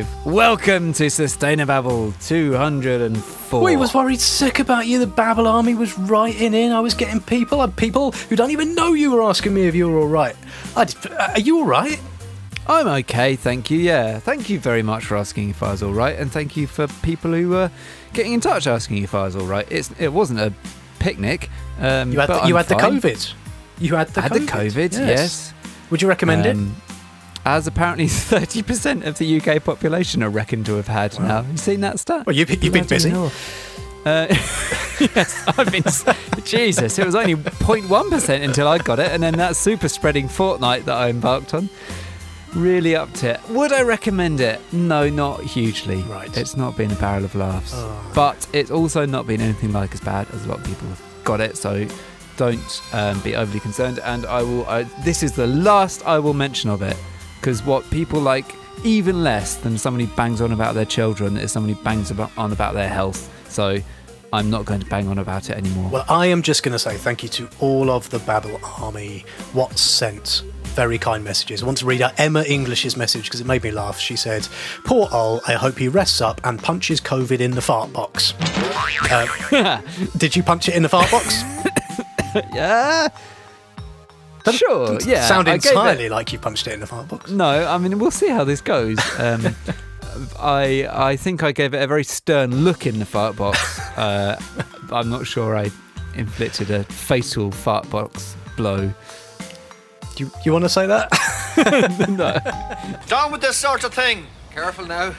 live. Welcome to Sustainababble 204. We was worried sick about you. The Babble army was writing in. I was getting people who don't even know you were asking me if you were all right. Are you all right? I'm okay, thank you. Yeah, thank you very much for asking if I was all right, and thank you for people who were getting in touch asking if I was all right. It wasn't a picnic. You had the COVID. Yes. Would you recommend it? As apparently 30% of the UK population are reckoned to have had now. Have you seen that stat? Well, you've been busy. Yes, I've been... Jesus, it was only 0.1% until I got it, and then that super-spreading fortnight that I embarked on really upped it. Would I recommend it? No, not hugely. Right. It's not been a barrel of laughs. Oh. But it's also not been anything like as bad as a lot of people have got it, so... Don't be overly concerned, and this is the last I will mention of it, because what people like even less than somebody bangs on about their children is somebody bangs on about their health. So I'm not going to bang on about it anymore. Well, I am just going to say thank you to all of the Babble army. What sent very kind messages. I want to read out Emma English's message because it made me laugh. She said, "Poor Ol, I hope he rests up and punches COVID in the fart box." Did you punch it in the fart box? Yeah. Sure. Yeah. Sound entirely like you punched it in the fart box. No, I mean, we'll see how this goes. I think I gave it a very stern look in the fart box. I'm not sure I inflicted a fatal fart box blow. You want to say that? No. Down with this sort of thing. Careful now.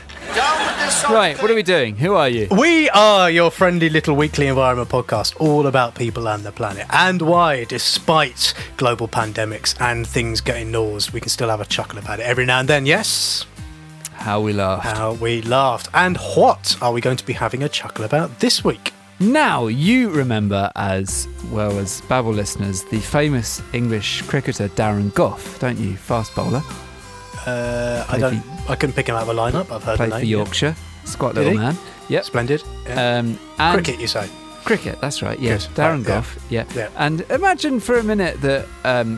Right, what are we doing? Who are you? We are your friendly little weekly environment podcast, all about people and the planet, and why, despite global pandemics and things getting gnawed, we can still have a chuckle about it every now and then, yes? How we laughed. And what are we going to be having a chuckle about this week? Now, you remember, as well as Babble listeners, the famous English cricketer Darren Gough, don't you? Fast bowler. I couldn't pick him out of a lineup. I've heard the name. Played for Yorkshire. Yeah. It's quite a little man. Yep. Splendid. Yeah. And cricket, you say? Cricket. That's right. Yeah. Good. Darren Gough. Yeah. Yeah. And imagine for a minute that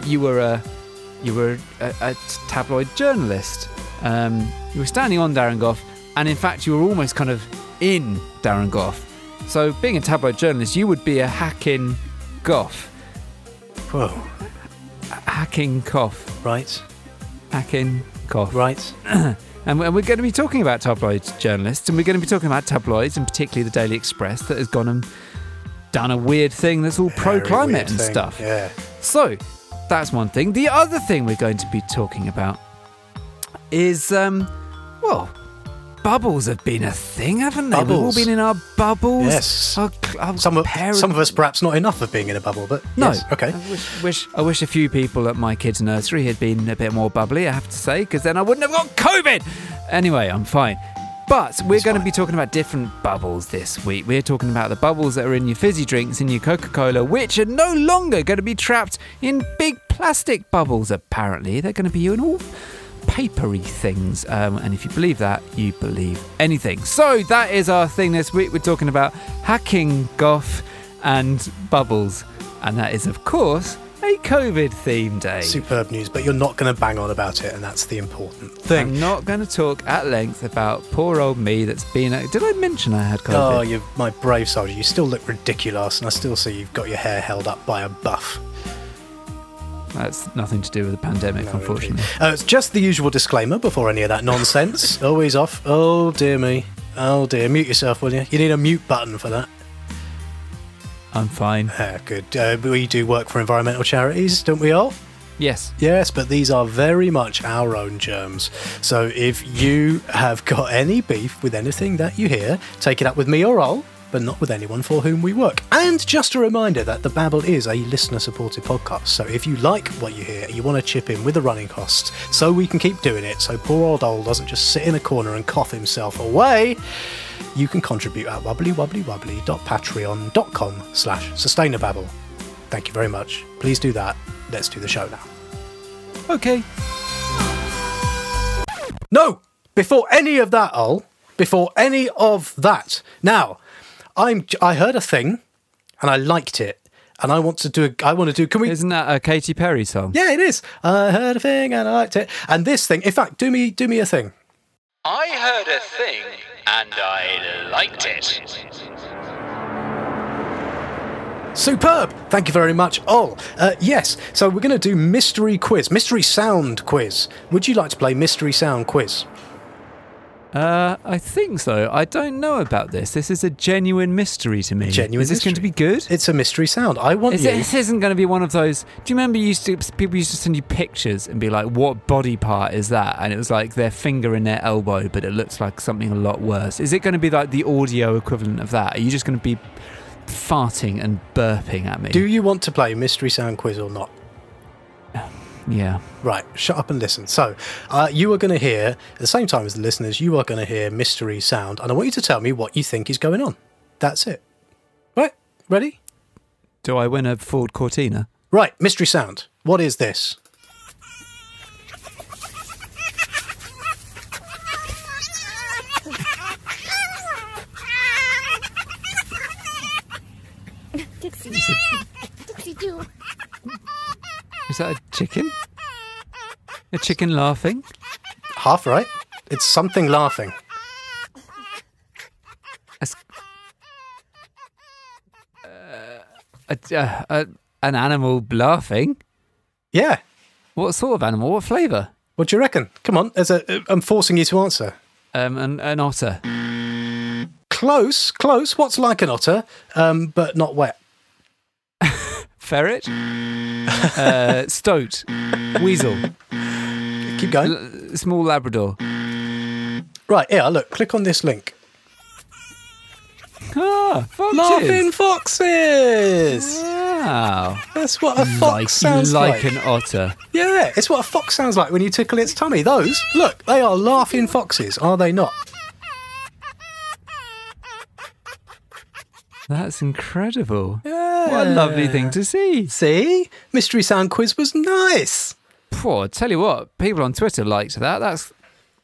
you were a tabloid journalist. You were standing on Darren Gough, and in fact, you were almost kind of in Darren Gough. So, being a tabloid journalist, you would be a hacking Gough. Whoa. Hacking Gough. Right. Hacking Gough. Right. And we're going to be talking about tabloid journalists, and we're going to be talking about tabloids, and particularly the Daily Express, that has gone and done a weird thing that's all pro-climate and stuff. Yeah. So, that's one thing. The other thing we're going to be talking about is, bubbles have been a thing, haven't they? Bubbles. We've all been in our bubbles. Yes. Some of us perhaps not enough of being in a bubble, but no. Yes. Okay. I wish a few people at my kids' nursery had been a bit more bubbly, I have to say, because then I wouldn't have got COVID. Anyway, I'm fine. But we're going to be talking about different bubbles this week. We're talking about the bubbles that are in your fizzy drinks, in your Coca-Cola, which are no longer going to be trapped in big plastic bubbles, apparently. They're going to be in all papery things, and if you believe that, you believe anything. So that is our thing this week. We're talking about hacking Gough and bubbles, and that is, of course, a COVID theme day. Superb news, but you're not going to bang on about it, and that's the important thing. I'm not going to talk at length about poor old me that's been... Did I mention I had COVID? Oh, you're my brave soldier. You still look ridiculous, and I still see you've got your hair held up by a buff. That's nothing to do with the pandemic, unfortunately. It's just the usual disclaimer before any of that nonsense. Always off. Oh, dear me. Oh, dear. Mute yourself, will you? You need a mute button for that. I'm fine. Good. We do work for environmental charities, don't we all? Yes. Yes, but these are very much our own germs. So if you have got any beef with anything that you hear, take it up with me or all, but not with anyone for whom we work. And just a reminder that The Babble is a listener-supported podcast, so if you like what you hear, you want to chip in with the running costs so we can keep doing it, so poor old Ol doesn't just sit in a corner and cough himself away, you can contribute at wobblywobblywobbly.patreon.com/sustainababble. Thank you very much. Please do that. Let's do the show now. Okay. No! Before any of that, Ol. Now... I heard a thing, and I liked it, and I want to do. Can we? Isn't that a Katy Perry song? Yeah, it is. I heard a thing, and I liked it. And this thing, in fact, do me a thing. I heard a thing, and I liked it. Superb! Thank you very much, all. Yes, so we're going to do mystery quiz, mystery sound quiz. Would you like to play mystery sound quiz? I think so. I don't know about this. This is a genuine mystery to me. Genuine. Is this going to be good? It's a mystery sound. I want you. This isn't going to be one of those. Do you remember people used to send you pictures and be like, "What body part is that?" And it was like their finger and their elbow, but it looks like something a lot worse. Is it going to be like the audio equivalent of that? Are you just going to be farting and burping at me? Do you want to play mystery sound quiz or not? Yeah. Right, shut up and listen. So, you are going to hear, at the same time as the listeners, you are going to hear mystery sound, and I want you to tell me what you think is going on. That's it. Right, ready? Do I win a Ford Cortina? Right, mystery sound. What is this? Dixie-doo. Is that a chicken? A chicken laughing? Half right. It's something laughing. An animal laughing? Yeah. What sort of animal? What flavour? What do you reckon? Come on, I'm forcing you to answer. An otter. Close, close. What's like an otter, but not wet? Ferret? Stoat. Weasel. Keep going. Small Labrador. Right, here, look, click on this link. Ah, foxes. Laughing foxes. Wow. That's what a fox sounds like. Like an otter. Yeah, it's what a fox sounds like when you tickle its tummy. Those, look, they are laughing foxes, are they not? That's incredible. Yeah. What a lovely thing to see. See? Mystery sound quiz was nice. Poor, tell you what, people on Twitter liked that.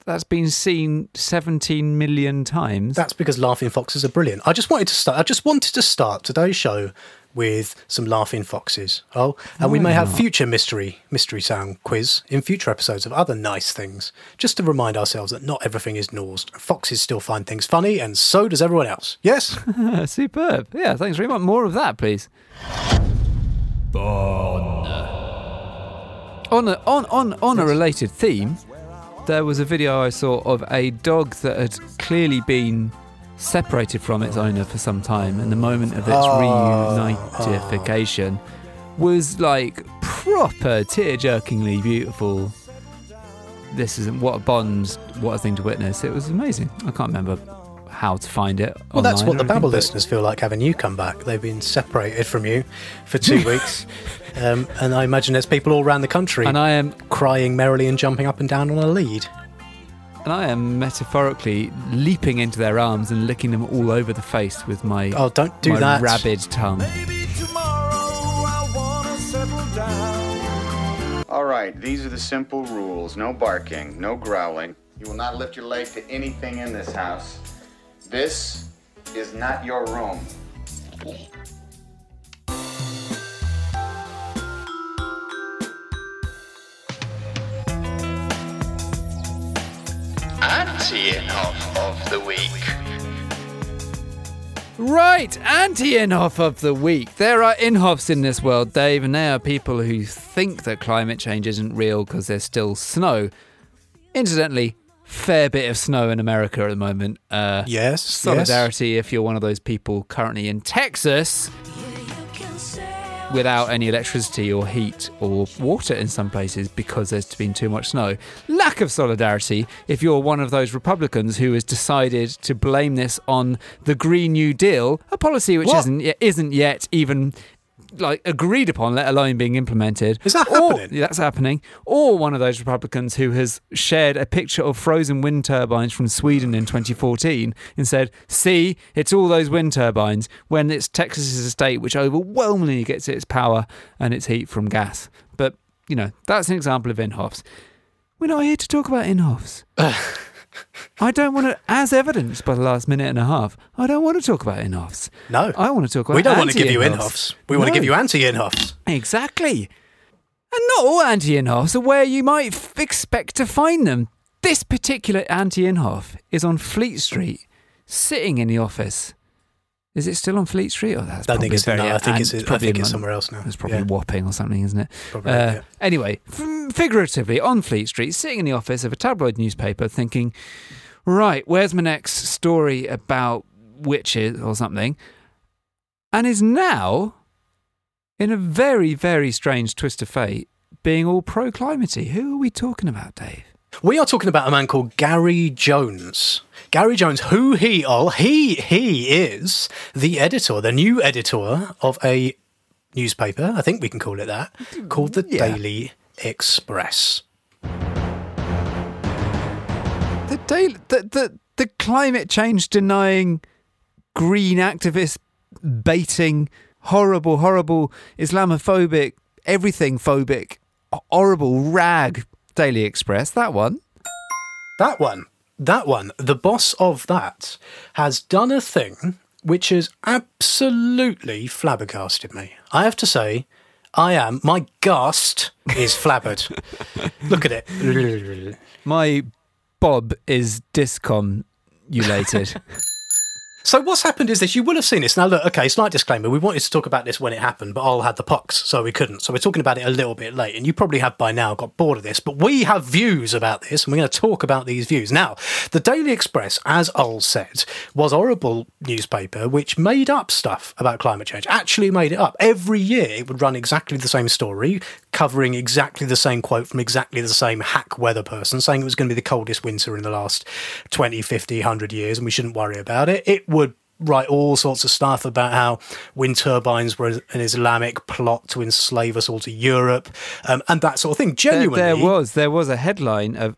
That's been seen 17 million times. That's because laughing foxes are brilliant. I just wanted to start today's show with some laughing foxes. And we may have future mystery sound quiz in future episodes of other nice things, just to remind ourselves that not everything is Norse. Foxes still find things funny, and so does everyone else. Yes? Superb. Yeah, thanks very much. More of that, please. On a related theme, there was a video I saw of a dog that had clearly been separated from its owner for some time, and the moment of its reunitification was like proper tear-jerkingly beautiful. This isn't what a bond, what a thing to witness. It was amazing. I can't remember how to find it. Well, that's what the Babble listeners feel like having you come back. They've been separated from you for 2 weeks, and I imagine there's people all around the country and I am crying merrily and jumping up and down on a lead. And I am metaphorically leaping into their arms and licking them all over the face with my rabid tongue. Maybe tomorrow I wanna settle down. All right, these are the simple rules. No barking, no growling. You will not lift your leg to anything in this house. This is not your room. Anti-Inhofe of the Week. Right, Anti-Inhofe of the Week. There are Inhofes in this world, Dave, and they are people who think that climate change isn't real because there's still snow. Incidentally, fair bit of snow in America at the moment. Yes. Solidarity if you're one of those people currently in Texas without any electricity or heat or water in some places because there's been too much snow. Lack of solidarity if you're one of those Republicans who has decided to blame this on the Green New Deal, a policy which isn't yet even like agreed upon, let alone being implemented. Is that happening? That's happening. Or one of those Republicans who has shared a picture of frozen wind turbines from Sweden in 2014 and said, see, it's all those wind turbines, when it's Texas' a state which overwhelmingly gets its power and its heat from gas. But, you know, that's an example of Inhofes. We're not here to talk about Inhofes. I don't want to, as evidenced by the last minute and a half, I don't want to talk about Inhofes. No. I want to talk about We don't want to give you Inhofes. We want to give you anti-Inhofes. Exactly. And not all anti-Inhofes are where you might expect to find them. This particular Auntie Inhofe is on Fleet Street, sitting in the office. Is it still on Fleet Street? Or that's I think it's somewhere else now. It's probably Wapping or something, isn't it? Probably, yeah. Anyway, figuratively on Fleet Street, sitting in the office of a tabloid newspaper thinking, right, where's my next story about witches or something? And is now, in a very, very strange twist of fate, being all pro-climatey. Who are we talking about, Dave? We are talking about a man called Gary Jones. Gary Jones, who he is the editor, the new editor of a newspaper, I think we can call it that, called the Daily Express. The climate change denying, green activist baiting, horrible, Islamophobic, everything phobic, horrible rag Daily Express, that one, the boss of that has done a thing which has absolutely flabbergasted me. I have to say, my ghast is flabbered. Look at it. My bob is discombulated. So what's happened is this, you will have seen this. Now look, okay, slight disclaimer, we wanted to talk about this when it happened, but I'll had the pox, so we couldn't. So we're talking about it a little bit late, and you probably have by now got bored of this, but we have views about this, and we're going to talk about these views. Now, the Daily Express, as Ul said, was a horrible newspaper which made up stuff about climate change, actually made it up. Every year it would run exactly the same story, covering exactly the same quote from exactly the same hack weather person, saying it was going to be the coldest winter in the last 20, 50, 100 years, and we shouldn't worry about it. It would write all sorts of stuff about how wind turbines were an Islamic plot to enslave us all to Europe, and that sort of thing. Genuinely, there was a headline, a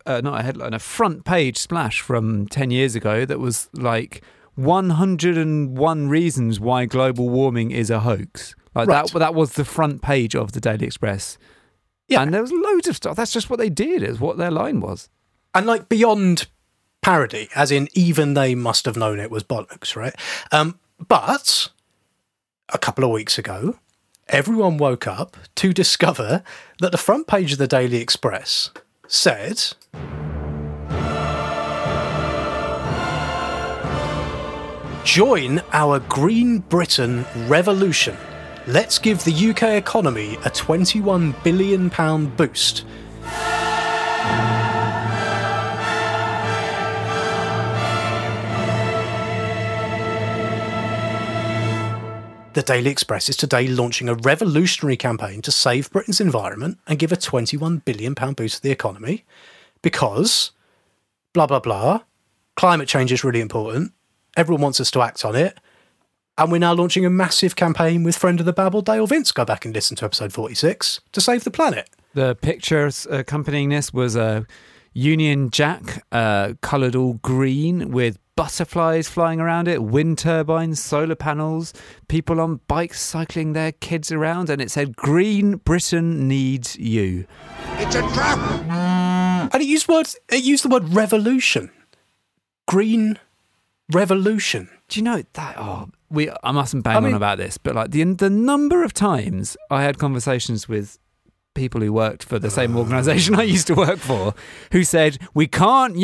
front page splash from 10 years ago that was like 101 reasons why global warming is a hoax. Like right. That was the front page of the Daily Express. Yeah, and there was loads of stuff. That's just what they did. Is what their line was, and like beyond parody, as in even they must have known it was bollocks, right? But a couple of weeks ago, everyone woke up to discover that the front page of the Daily Express said, join our Green Britain revolution. Let's give the UK economy a £21 billion boost. The Daily Express is today launching a revolutionary campaign to save Britain's environment and give a £21 billion boost to the economy because blah, blah, blah, climate change is really important, everyone wants us to act on it, and we're now launching a massive campaign with Friend of the Babble, Dale Vince. Go back and listen to episode 46, to save the planet. The pictures accompanying this was a Union Jack coloured all green with butterflies flying around it, wind turbines, solar panels, people on bikes cycling their kids around, and it said, Green Britain needs you. It's a trap! And it used the word revolution. Green revolution. Do you know that? I mustn't bang on about this, but like the number of times I had conversations with people who worked for the same organisation I used to work for, who said, we can't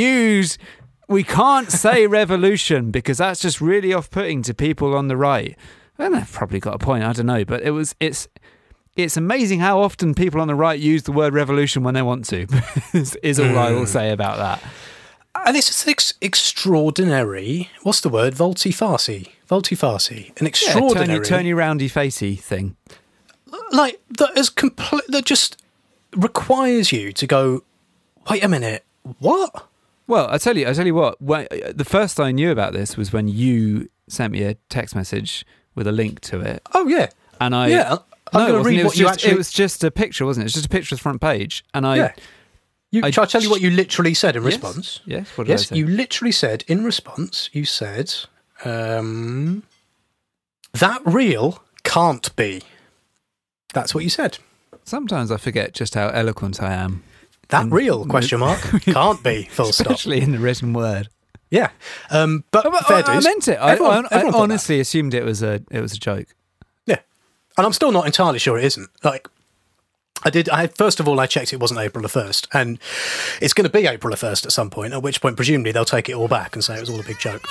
say revolution because that's just really off-putting to people on the right. And they've probably got a point, I don't know. But it's amazing how often people on the right use the word revolution when they want to, is all I will say about that. And it's an extraordinary, what's the word? Voltifarsi. An extraordinary... Yeah, turny roundy-facey thing. Like, that just requires you to go, wait a minute, what? Well, I tell you what. The first I knew about this was when you sent me a text message with a link to it. Oh yeah, and It was just a picture, wasn't it? It's just a picture of the front page, and shall I tell you what you literally said in response? Yes. What did I say? You literally said in response. You said, "That real can't be." That's what you said. Sometimes I forget just how eloquent I am. That real, question mark, can't be, full stop. Especially in the written word. Yeah. But fair dues. I meant it. Everyone I honestly assumed it was a joke. Yeah. And I'm still not entirely sure it isn't. Like, First of all, I checked it wasn't April the 1st, and it's going to be April the 1st at some point, at which point, presumably, they'll take it all back and say it was all a big joke.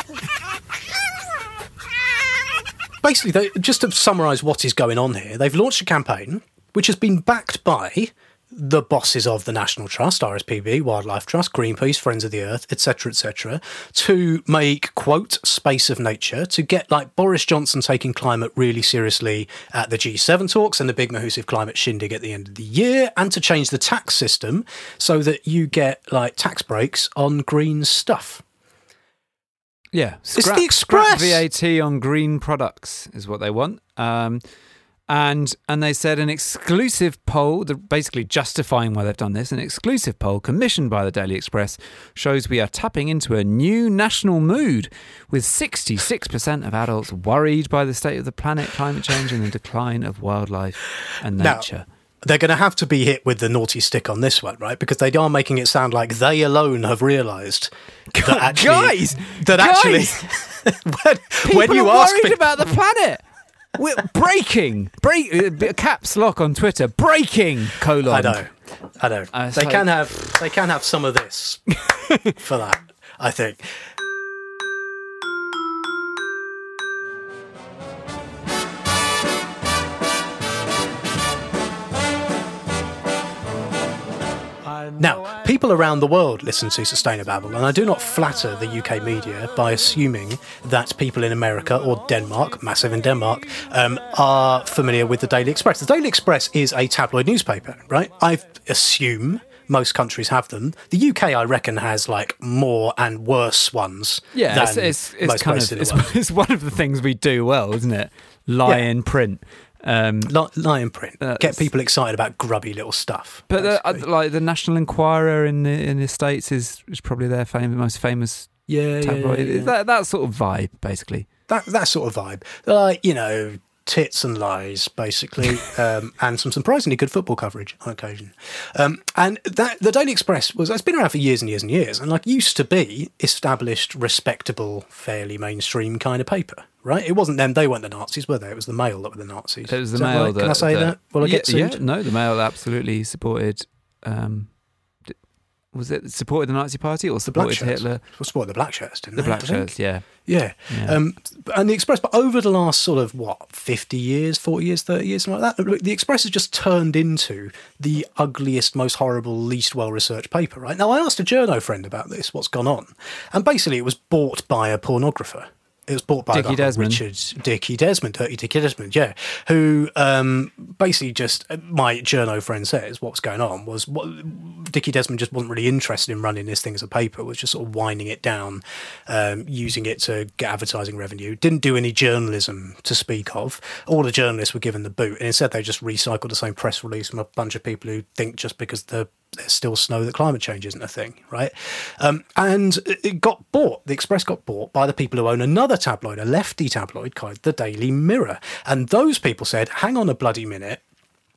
Basically, just to summarise what is going on here, they've launched a campaign which has been backed by the bosses of the National Trust, RSPB, Wildlife Trust, Greenpeace, Friends of the Earth, etc., to make, quote, space of nature, to get, like, Boris Johnson taking climate really seriously at the G7 talks and the big massive climate shindig at the end of the year, and to change the tax system so that you get, like, tax breaks on green stuff. Yeah. It's the Express. VAT on green products is what they want. And they said an exclusive poll, basically justifying why they've done this, an exclusive poll commissioned by the Daily Express shows we are tapping into a new national mood, with 66% of adults worried by the state of the planet, climate change and the decline of wildlife and nature. Now, they're going to have to be hit with the naughty stick on this one, right? Because they are making it sound like they alone have realised that actually... Guys! when you ask people... People are worried about the planet! We're breaking. Caps lock on Twitter. Breaking. Colon. I know. They can have some of this for that, I think. Now, people around the world listen to Sustainababble, and I do not flatter the UK media by assuming that people in America or Denmark, massive in Denmark, are familiar with the Daily Express. The Daily Express is a tabloid newspaper, right? I assume most countries have them. The UK, I reckon, has, like, more and worse ones than it's most places in the world. It's one of the things we do well, isn't it? Lie in print. Lie in print. Get people excited about grubby little stuff. But the National Enquirer in the States is probably their most famous tabloid. Yeah. That sort of vibe, basically. That sort of vibe. Like, you know, tits and lies, basically, and some surprisingly good football coverage on occasion. And the Daily Express it's been around for years and years and years, and, like, used to be established, respectable, fairly mainstream kind of paper. Right? It wasn't them. They weren't the Nazis, were they? It was the Mail that were the Nazis. It was the Mail. Right? Can I say that? Will I get sued? Yeah, no, the Mail absolutely supported. Was it supported the Nazi Party or supported Hitler? Well, supported the Black Shirts, didn't they? The Black Shirts, yeah. And the Express, but over the last sort of 50 years, 40 years, 30 years, something like that, the Express has just turned into the ugliest, most horrible, least well-researched paper. Right now, I asked a journo friend about this, what's gone on, and basically, it was bought by a pornographer. It was bought by Dirty Dickie Desmond, yeah, who basically just, my journo friend says, what's going on was Dickie Desmond just wasn't really interested in running this thing as a paper, was just sort of winding it down, using it to get advertising revenue, didn't do any journalism to speak of. All the journalists were given the boot, and instead they just recycled the same press release from a bunch of people who think just because there's still snow that climate change isn't a thing, right? And it got bought. The Express got bought by the people who own another tabloid, a lefty tabloid called the Daily Mirror. And those people said, hang on a bloody minute,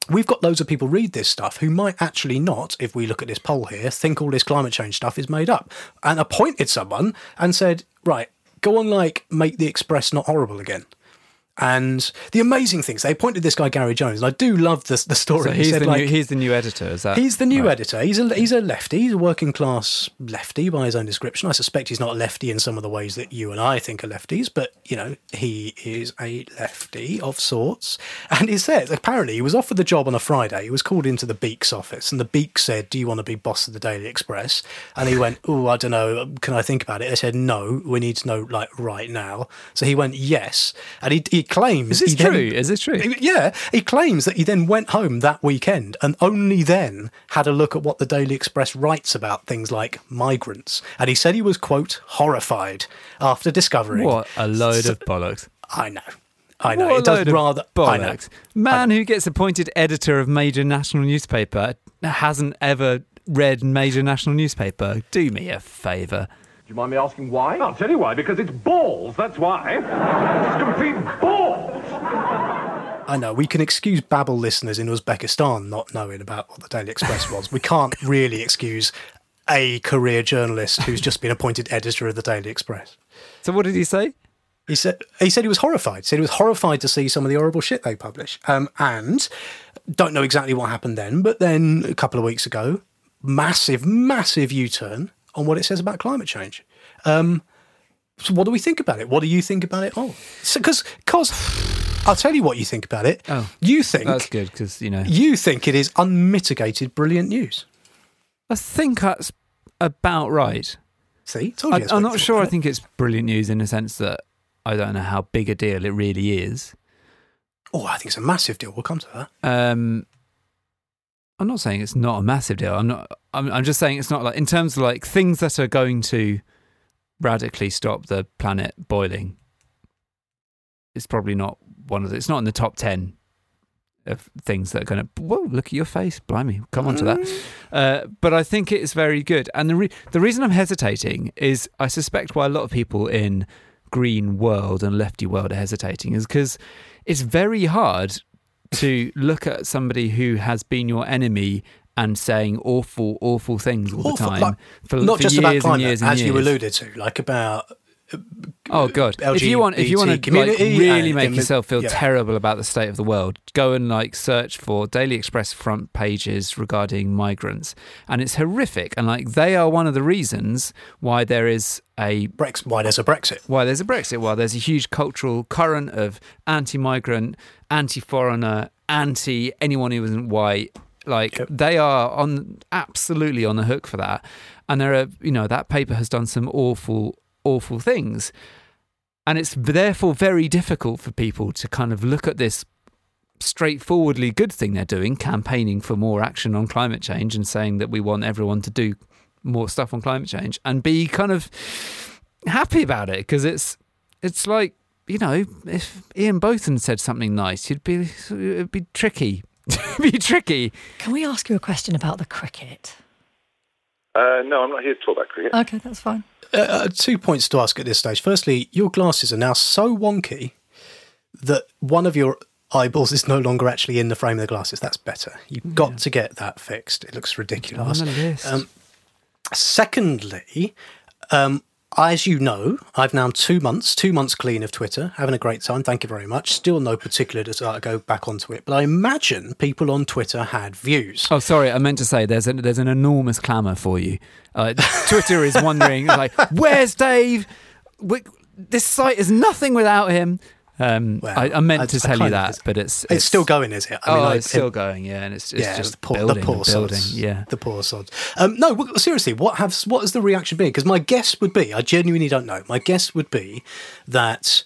we've got loads of people read this stuff who might actually not, if we look at this poll here, think all this climate change stuff is made up. And appointed someone and said, right, go on, like, make the Express not horrible again. And the amazing thing is they appointed this guy, Gary Jones, and I do love the story. So he's the new editor, is that? He's the new editor. He's a lefty. He's a working-class lefty by his own description. I suspect he's not a lefty in some of the ways that you and I think are lefties, but, you know, he is a lefty of sorts. And he says, apparently, he was offered the job on a Friday. He was called into the Beak's office, and the Beak said, do you want to be boss of the Daily Express? And he went, oh, I don't know, can I think about it? They said, no, we need to know, like, right now. So he went, yes. And he claims... Is this true? Yeah. He claims that he then went home that weekend and only then had a look at what the Daily Express writes about things like migrants. And he said he was, quote, horrified after discovering... What a load of bollocks. I know. What it does rather... Bollocks. Man who gets appointed editor of major national newspaper hasn't ever read major national newspaper. Do me a favour. Do you mind me asking why? I'll tell you why, because it's balls, that's why. It's complete balls. I know, we can excuse Babble listeners in Uzbekistan not knowing about what the Daily Express was. We can't really excuse a career journalist who's just been appointed editor of the Daily Express. So what did he say? He said he was horrified. He said he was horrified to see some of the horrible shit they publish. And don't know exactly what happened then, but then a couple of weeks ago, massive U-turn on what it says about climate change. So what do we think about it? What do you think about it? Oh, because I'll tell you what you think about it. Oh, you think that's good because you think it is unmitigated brilliant news. I think that's about right. See, told you. I'm not sure. I think it's brilliant news in the sense that I don't know how big a deal it really is. Oh, I think it's a massive deal. We'll come to that. I'm not saying it's not a massive deal. I'm just saying it's not like in terms of like things that are going to radically stop the planet boiling. It's probably not one of the, it's not in the top 10 of things that are going to, whoa, look at your face, blimey, come on to that. But I think it is very good. And the reason I'm hesitating is I suspect why a lot of people in green world and lefty world are hesitating is because it's very hard to look at somebody who has been your enemy and saying awful things all the time, like, for just years about climate, and years and as years. You alluded to, like about oh god, LGBT if you want to like, really make yourself feel terrible about the state of the world, go and like search for Daily Express front pages regarding migrants, and it's horrific. And like they are one of the reasons why there is a Brexit, why there's a huge cultural current of anti-migrant, anti-foreigner, anti anyone who isn't white. Like they are absolutely on the hook for that. And there are, that paper has done some awful things. And it's therefore very difficult for people to kind of look at this straightforwardly good thing they're doing, campaigning for more action on climate change and saying that we want everyone to do more stuff on climate change and be kind of happy about it. Because it's like, if Ian Botham said something nice, it'd be tricky. Be tricky. Can we ask you a question about the cricket? No, I'm not here to talk about cricket. Okay, that's fine. 2 points to ask at this stage. Firstly, your glasses are now so wonky that one of your eyeballs is no longer actually in the frame of the glasses. That's better. You've got to get that fixed. It looks ridiculous. Secondly, as you know, I've now 2 months clean of Twitter, having a great time, thank you very much. Still no particular desire to go back onto it, but I imagine people on Twitter had views. Oh, sorry, I meant to say there's an enormous clamour for you. Twitter is wondering, like, where's Dave? This site is nothing without him. I meant to tell you that, but it's still going, is it? I mean, it's still going, yeah, and it's just the poor sods. No, seriously, what has the reaction been? Because my guess would be, I genuinely don't know. My guess would be that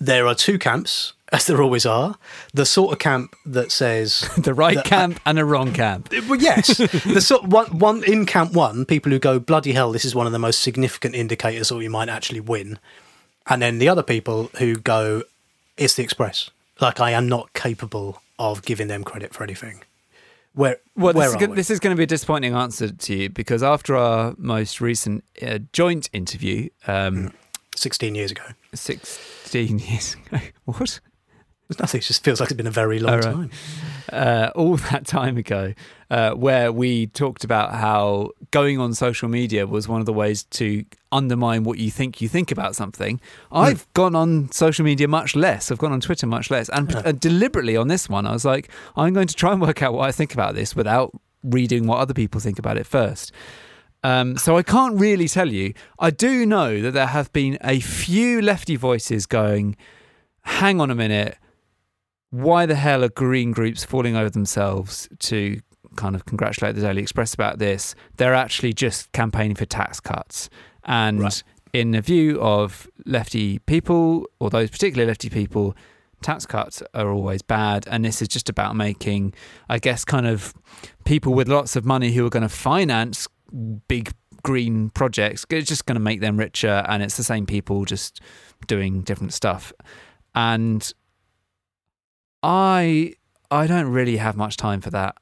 there are two camps, as there always are. The sort of camp that says the right camp and a wrong camp. Well, yes, the sort one in camp one, people who go bloody hell, this is one of the most significant indicators, or you might actually win. And then the other people who go, it's the Express. Like, I am not capable of giving them credit for anything. This is going to be a disappointing answer to you, because after our most recent joint interview... 16 years ago. 16 years ago. What? It's nothing. It just feels like it's been a very long time. All that time ago, where we talked about how going on social media was one of the ways to undermine what you think about something. I've gone on social media much less. I've gone on Twitter much less. And deliberately on this one, I was like, I'm going to try and work out what I think about this without reading what other people think about it first. So I can't really tell you. I do know that there have been a few lefty voices going, hang on a minute, why the hell are green groups falling over themselves to kind of congratulate the Daily Express about this? They're actually just campaigning for tax cuts. And in the view of lefty people, or those particular lefty people, tax cuts are always bad. And this is just about making, I guess, kind of people with lots of money who are going to finance big green projects, it's just going to make them richer. And it's the same people just doing different stuff. And I don't really have much time for that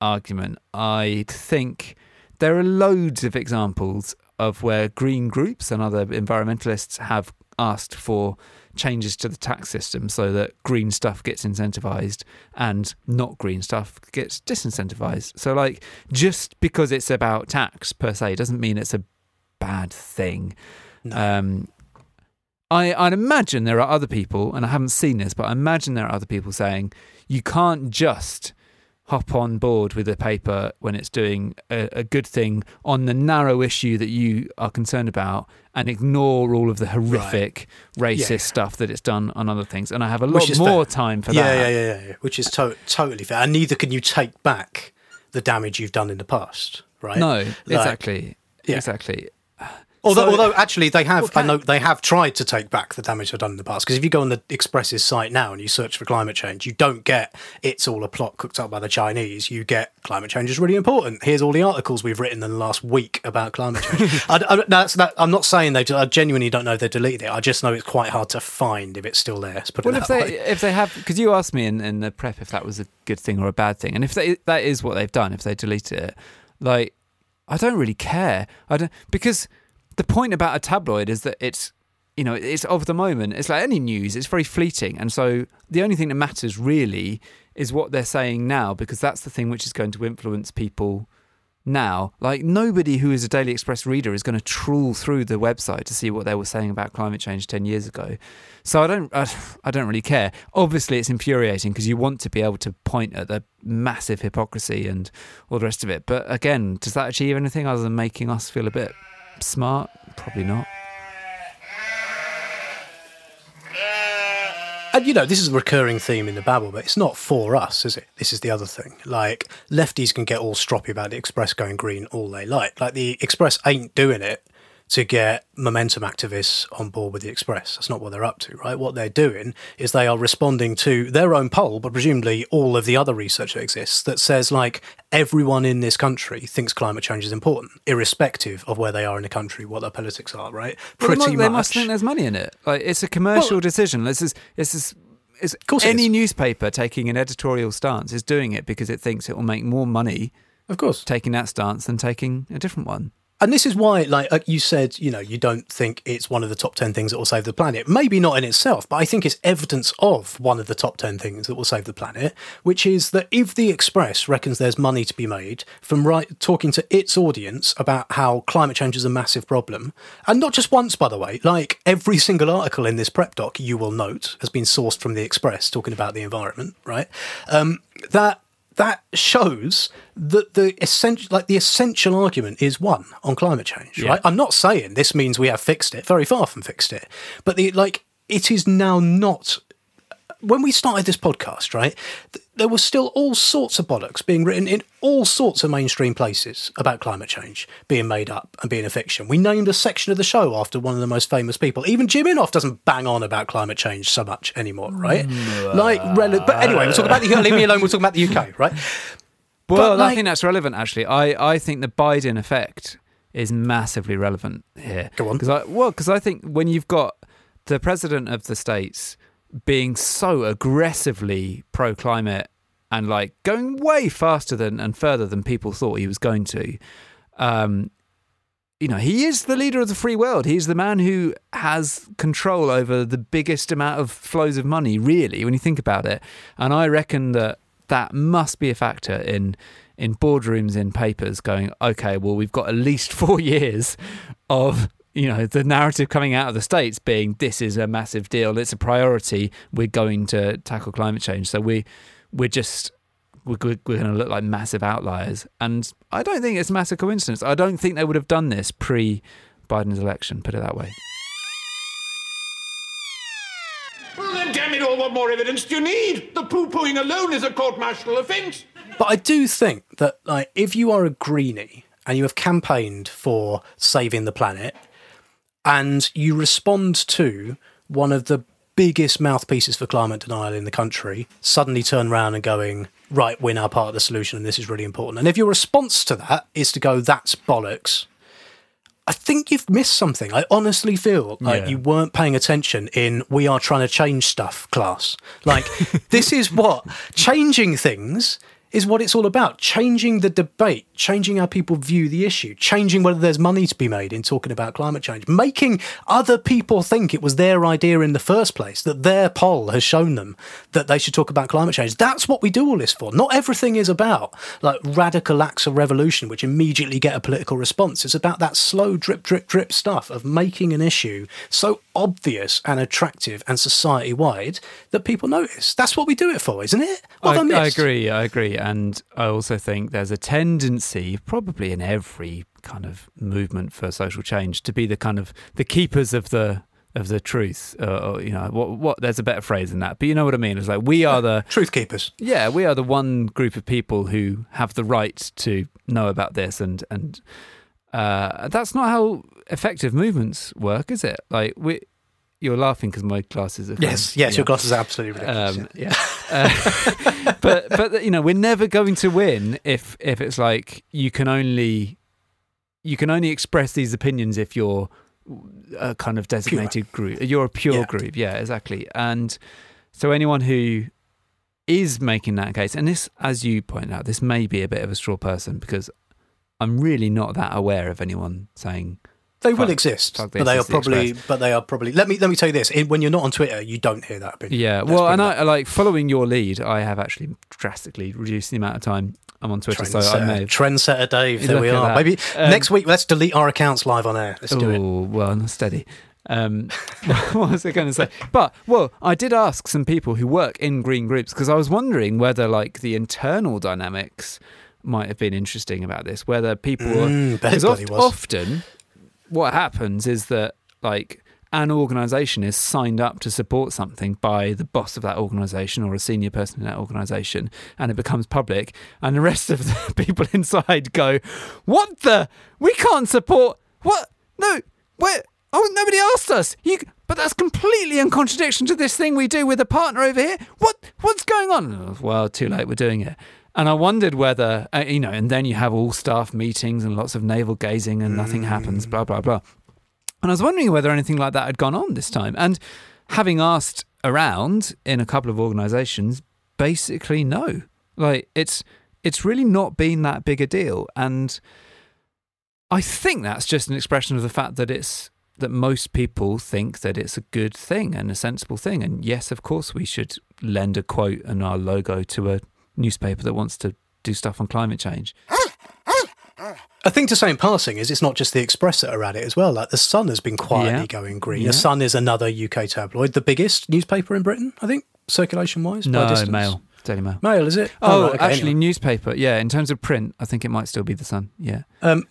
argument. I think there are loads of examples of where green groups and other environmentalists have asked for changes to the tax system so that green stuff gets incentivized and not green stuff gets disincentivized. So like just because it's about tax per se doesn't mean it's a bad thing. No. I'd imagine there are other people, and I haven't seen this, but I imagine there are other people saying you can't just hop on board with a paper when it's doing a good thing on the narrow issue that you are concerned about and ignore all of the horrific racist stuff that it's done on other things. And I have a lot more time for that. Yeah. Which is totally fair. And neither can you take back the damage you've done in the past, right? No, exactly. Although actually they have, I know they have tried to take back the damage they've done in the past, because if you go on the Express's site now and you search for climate change, you don't get it's all a plot cooked up by the Chinese. You get climate change is really important. Here's all the articles we've written in the last week about climate change. I'm not saying I genuinely don't know if they deleted it. I just know it's quite hard to find if it's still there. Let's put it that way. If they have, because you asked me in the prep if that was a good thing or a bad thing, and if that is what they've done, if they deleted it, like I don't really care. Because the point about a tabloid is that it's, you know, it's of the moment. It's like any news, it's very fleeting. And so the only thing that matters really is what they're saying now, because that's the thing which is going to influence people now. Like nobody who is a Daily Express reader is going to trawl through the website to see what they were saying about climate change 10 years ago. So I don't really care. Obviously it's infuriating because you want to be able to point at the massive hypocrisy and all the rest of it. But again, does that achieve anything other than making us feel a bit smart? Probably not. And, you know, this is a recurring theme in the Babble, but it's not for us, is it? This is the other thing. Like, lefties can get all stroppy about the Express going green all they like. Like, the Express ain't doing it to get momentum activists on board with the Express. That's not what they're up to, right? What they're doing is they are responding to their own poll, but presumably all of the other research that exists that says, like, everyone in this country thinks climate change is important, irrespective of where they are in the country, what their politics are, right? They must think there's money in it. Like, it's a commercial decision. Any newspaper taking an editorial stance is doing it because it thinks it will make more money, of course, taking that stance than taking a different one. And this is why, like you said, you know, you don't think it's one of the top 10 things that will save the planet. Maybe not in itself, but I think it's evidence of one of the top 10 things that will save the planet, which is that if the Express reckons there's money to be made from talking to its audience about how climate change is a massive problem, and not just once, by the way, like every single article in this prep doc, you will note, has been sourced from the Express talking about the environment, right? That shows that the essential argument is won on climate change, right? I'm not saying this means we have fixed it, very far from fixed it, but it is now not. When we started this podcast, right, there was still all sorts of bollocks being written in all sorts of mainstream places about climate change being made up and being a fiction. We named a section of the show after one of the most famous people. Even Jim Inhofe doesn't bang on about climate change so much anymore, right? But anyway, we'll talk about the UK. Leave me alone, we'll talk about the UK, right? Well, I think that's relevant, actually. I think the Biden effect is massively relevant here. Go on. Because I think when you've got the president of the States being so aggressively pro-climate and like going way faster than and further than people thought he was going to, you know, he is the leader of the free world. He's the man who has control over the biggest amount of flows of money, really, when you think about it. And I reckon that must be a factor in boardrooms, in papers going, okay, well, we've got at least 4 years of, you know, the narrative coming out of the States being this is a massive deal, it's a priority, we're going to tackle climate change. So we're going to look like massive outliers. And I don't think it's a massive coincidence. I don't think they would have done this pre-Biden's election, put it that way. Well, then, damn it all, what more evidence do you need? The poo-pooing alone is a court-martial offence. But I do think that, like, if you are a greenie and you have campaigned for saving the planet, and you respond to one of the biggest mouthpieces for climate denial in the country, suddenly turn around and going, right, we're now part of the solution and this is really important. And if your response to that is to go, that's bollocks, I think you've missed something. I honestly feel like you weren't paying attention in we are trying to change stuff class. Like, this is what changing things is what it's all about. Changing the debate, changing how people view the issue, changing whether there's money to be made in talking about climate change, making other people think it was their idea in the first place, that their poll has shown them that they should talk about climate change. That's what we do all this for. Not everything is about like radical acts of revolution, which immediately get a political response. It's about that slow drip, drip, drip stuff of making an issue so obvious and attractive and society-wide that people notice. That's what we do it for, isn't it? I agree. And I also think there's a tendency, probably in every kind of movement for social change, to be the kind of the keepers of the truth, or, you know, what there's a better phrase than that, but you know what I mean. It's like we are the truth keepers. Yeah, we are the one group of people who have the right to know about this, and that's not how effective movements work, is it? Like you're laughing because my glasses are. Yes, yeah. Your glasses are absolutely ridiculous. But you know, we're never going to win if it's like you can only express these opinions if you're a kind of designated group. You're a pure group. Yeah, exactly. And so anyone who is making that case, and this, as you point out, this may be a bit of a straw person because I'm really not that aware of anyone saying they will exist, but they are probably. Let me tell you this: when you're not on Twitter, you don't hear that opinion. Yeah, I like following your lead. I have actually drastically reduced the amount of time I'm on Twitter, so I may have... Trendsetter Dave, there we are. That. Maybe next week, let's delete our accounts live on air. Let's do it. Oh, well, not steady. What was I going to say? But, well, I did ask some people who work in green groups, because I was wondering whether, like, the internal dynamics might have been interesting about this, whether people... Because often what happens is that, like, an organisation is signed up to support something by the boss of that organisation or a senior person in that organisation, and it becomes public, and the rest of the people inside go, "What the? We can't support what? No, where? Oh, nobody asked us. But that's completely in contradiction to this thing we do with a partner over here. What's going on?" Well, too late. We're doing it. And I wondered whether you know. And then you have all staff meetings and lots of navel gazing, and nothing happens. Blah blah blah. And I was wondering whether anything like that had gone on this time. And having asked around in a couple of organisations, basically no. Like it's really not been that big a deal. And I think that's just an expression of the fact that that most people think that it's a good thing and a sensible thing. And yes, of course, we should lend a quote and our logo to a newspaper that wants to do stuff on climate change. A thing to say in passing is it's not just the Express that are at it as well. Like, The Sun has been quietly going green. Yeah. The Sun is another UK tabloid, the biggest newspaper in Britain, I think, circulation-wise. No, Mail. Daily Mail. Mail, is it? Oh, right, okay, actually, anyway. Newspaper, yeah. In terms of print, I think it might still be The Sun, yeah.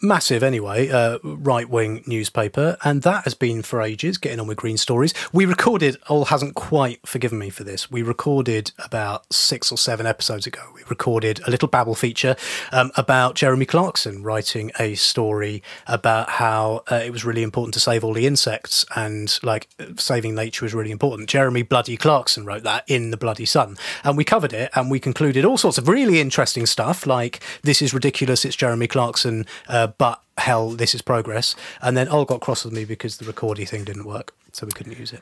Massive, anyway, right-wing newspaper, and that has been for ages, getting on with green stories. We recorded, hasn't quite forgiven me for this, we recorded about 6 or 7 episodes ago, we recorded a little Babble feature about Jeremy Clarkson writing a story about how it was really important to save all the insects, and, like, saving nature is really important. Jeremy bloody Clarkson wrote that in the bloody Sun, and we covered it. And we concluded all sorts of really interesting stuff, like this is ridiculous, it's Jeremy Clarkson, but hell, this is progress. And then Ol got cross with me because the recordy thing didn't work, so we couldn't use it.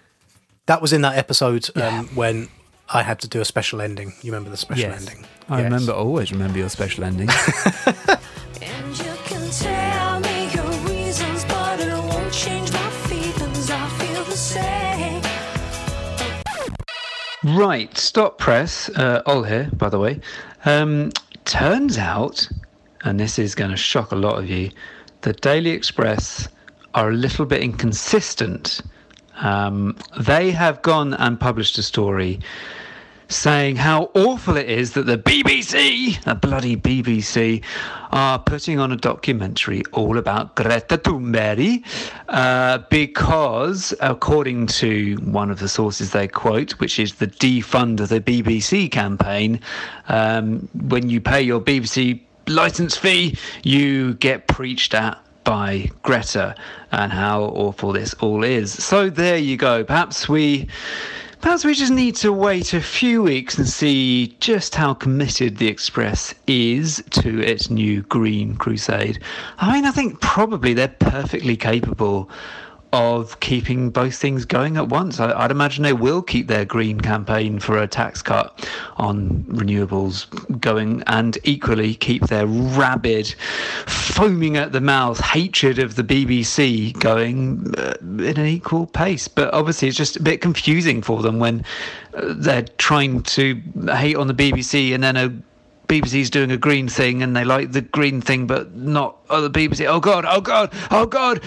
That was in that episode when I had to do a special ending. You remember the special ending? I always remember your special ending. And you can tell me your reasons, but it won't change my feelings. I feel the same. Right, stop press. Ol here, by the way. Turns out, and this is going to shock a lot of you, the Daily Express are a little bit inconsistent. They have gone and published a story saying how awful it is that the BBC, the bloody BBC, are putting on a documentary all about Greta Thunberg, because, according to one of the sources they quote, which is the Defund the BBC campaign, when you pay your BBC licence fee, you get preached at by Greta, and how awful this all is. So there you go. Perhaps we just need to wait a few weeks and see just how committed the Express is to its new green crusade. I mean, I think probably they're perfectly capable of keeping both things going at once. I'd imagine they will keep their green campaign for a tax cut on renewables going, and equally keep their rabid, foaming at the mouth hatred of the BBC going in an equal pace. But obviously it's just a bit confusing for them when they're trying to hate on the BBC, and then BBC's doing a green thing and they like the green thing but not other BBC. Oh God,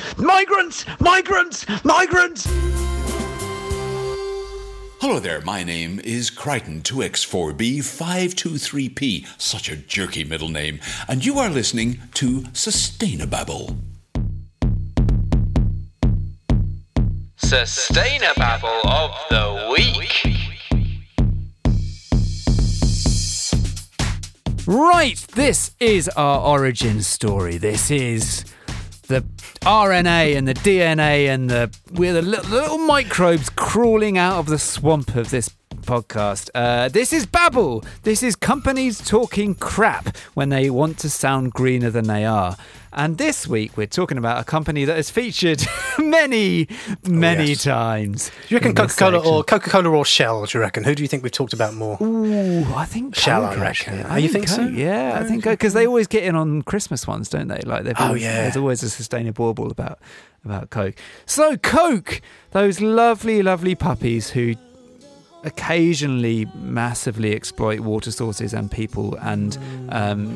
migrants! Hello there, my name is Crichton 2X4B523P, such a jerky middle name, and you are listening to Sustainababble. Sustainababble of the Week. Right, this is our origin story. This is the RNA and the DNA and we're the little microbes crawling out of the swamp of this podcast. This is babble. This is companies talking crap when they want to sound greener than they are. And this week we're talking about a company that has featured many times. Do you reckon Coca-Cola or Shell? Do you reckon? Who do you think we've talked about more? Ooh, I think Shell. Coke, I reckon. Oh, you think so? Yeah, I think because they always get in on Christmas ones, don't they? Like there's always a Sustainababble about Coke. So Coke, those lovely, lovely puppies who occasionally massively exploit water sources and people and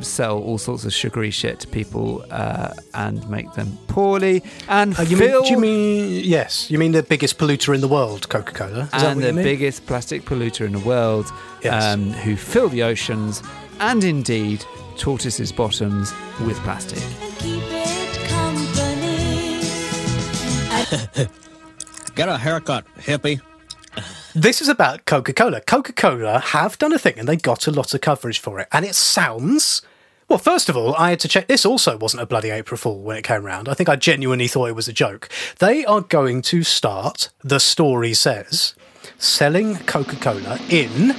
sell all sorts of sugary shit to people and make them poorly. And you mean the biggest polluter in the world, Coca-Cola? Biggest plastic polluter in the world, yes. Who fill the oceans and indeed tortoises' bottoms with plastic. Keep it company. Get a haircut, hippie. This is about Coca-Cola. Coca-Cola have done a thing and they got a lot of coverage for it. And it sounds... Well, first of all, I had to check. This also wasn't a bloody April Fool when it came round. I think I genuinely thought it was a joke. They are going to start, the story says, selling Coca-Cola in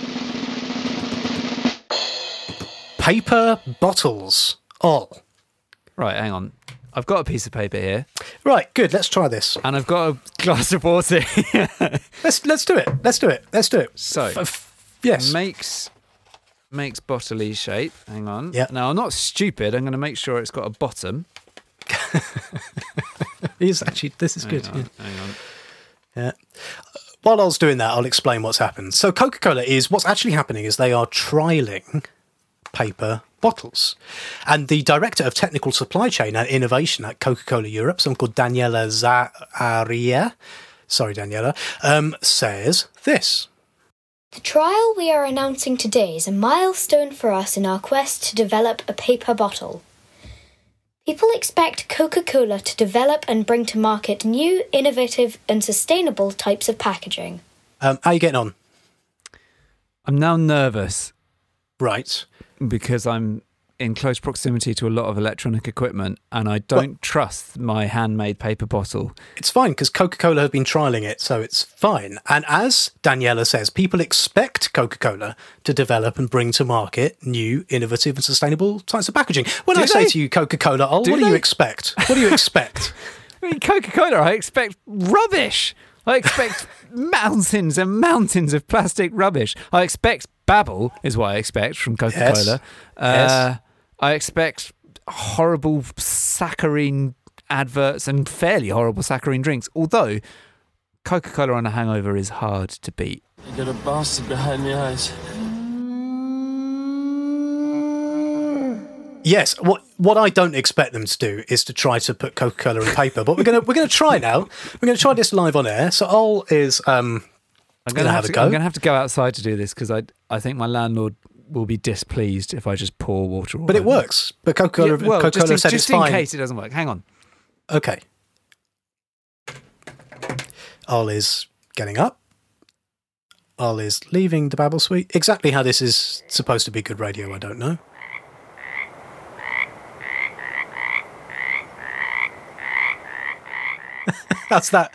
paper bottles. All. Right, hang on. I've got a piece of paper here. Right, good. Let's try this. And I've got a glass of water. Let's do it. So, yes, makes bodily shape. Hang on. Yeah. Now I'm not stupid. I'm going to make sure it's got a bottom. This is good. Hang on. Yeah. While I was doing that, I'll explain what's happened. So, Coca-Cola is what's actually happening is they are trialing paper bottles. And the Director of Technical Supply Chain and Innovation at Coca-Cola Europe, someone called Daniela Zaria, says this. The trial we are announcing today is a milestone for us in our quest to develop a paper bottle. People expect Coca-Cola to develop and bring to market new, innovative and sustainable types of packaging. How are you getting on? I'm now nervous. Right. Because I'm in close proximity to a lot of electronic equipment and I don't trust my handmade paper bottle. It's fine because Coca-Cola have been trialling it, so it's fine. And as Daniela says, people expect Coca-Cola to develop and bring to market new, innovative and sustainable types of packaging. When I say to you, Coca-Cola, do you expect? What do you expect? I mean, Coca-Cola, I expect rubbish. I expect mountains and mountains of plastic rubbish. I expect babble is what I expect from Coca-Cola. Yes. I expect horrible saccharine adverts and fairly horrible saccharine drinks, although Coca-Cola on a hangover is hard to beat. I got a bastard behind my eyes. Yes, what I don't expect them to do is to try to put Coca-Cola in paper, but we're gonna try now. We're gonna try this live on air. So all is I'm gonna have to go. I'm gonna have to go outside to do this because I think my landlord will be displeased if I just pour water. But it works. But Coca-Cola said it's fine. Just in case it doesn't work, hang on. Okay. Al is getting up. Al is leaving the Babble Suite. Exactly how this is supposed to be good radio, I don't know. That's that.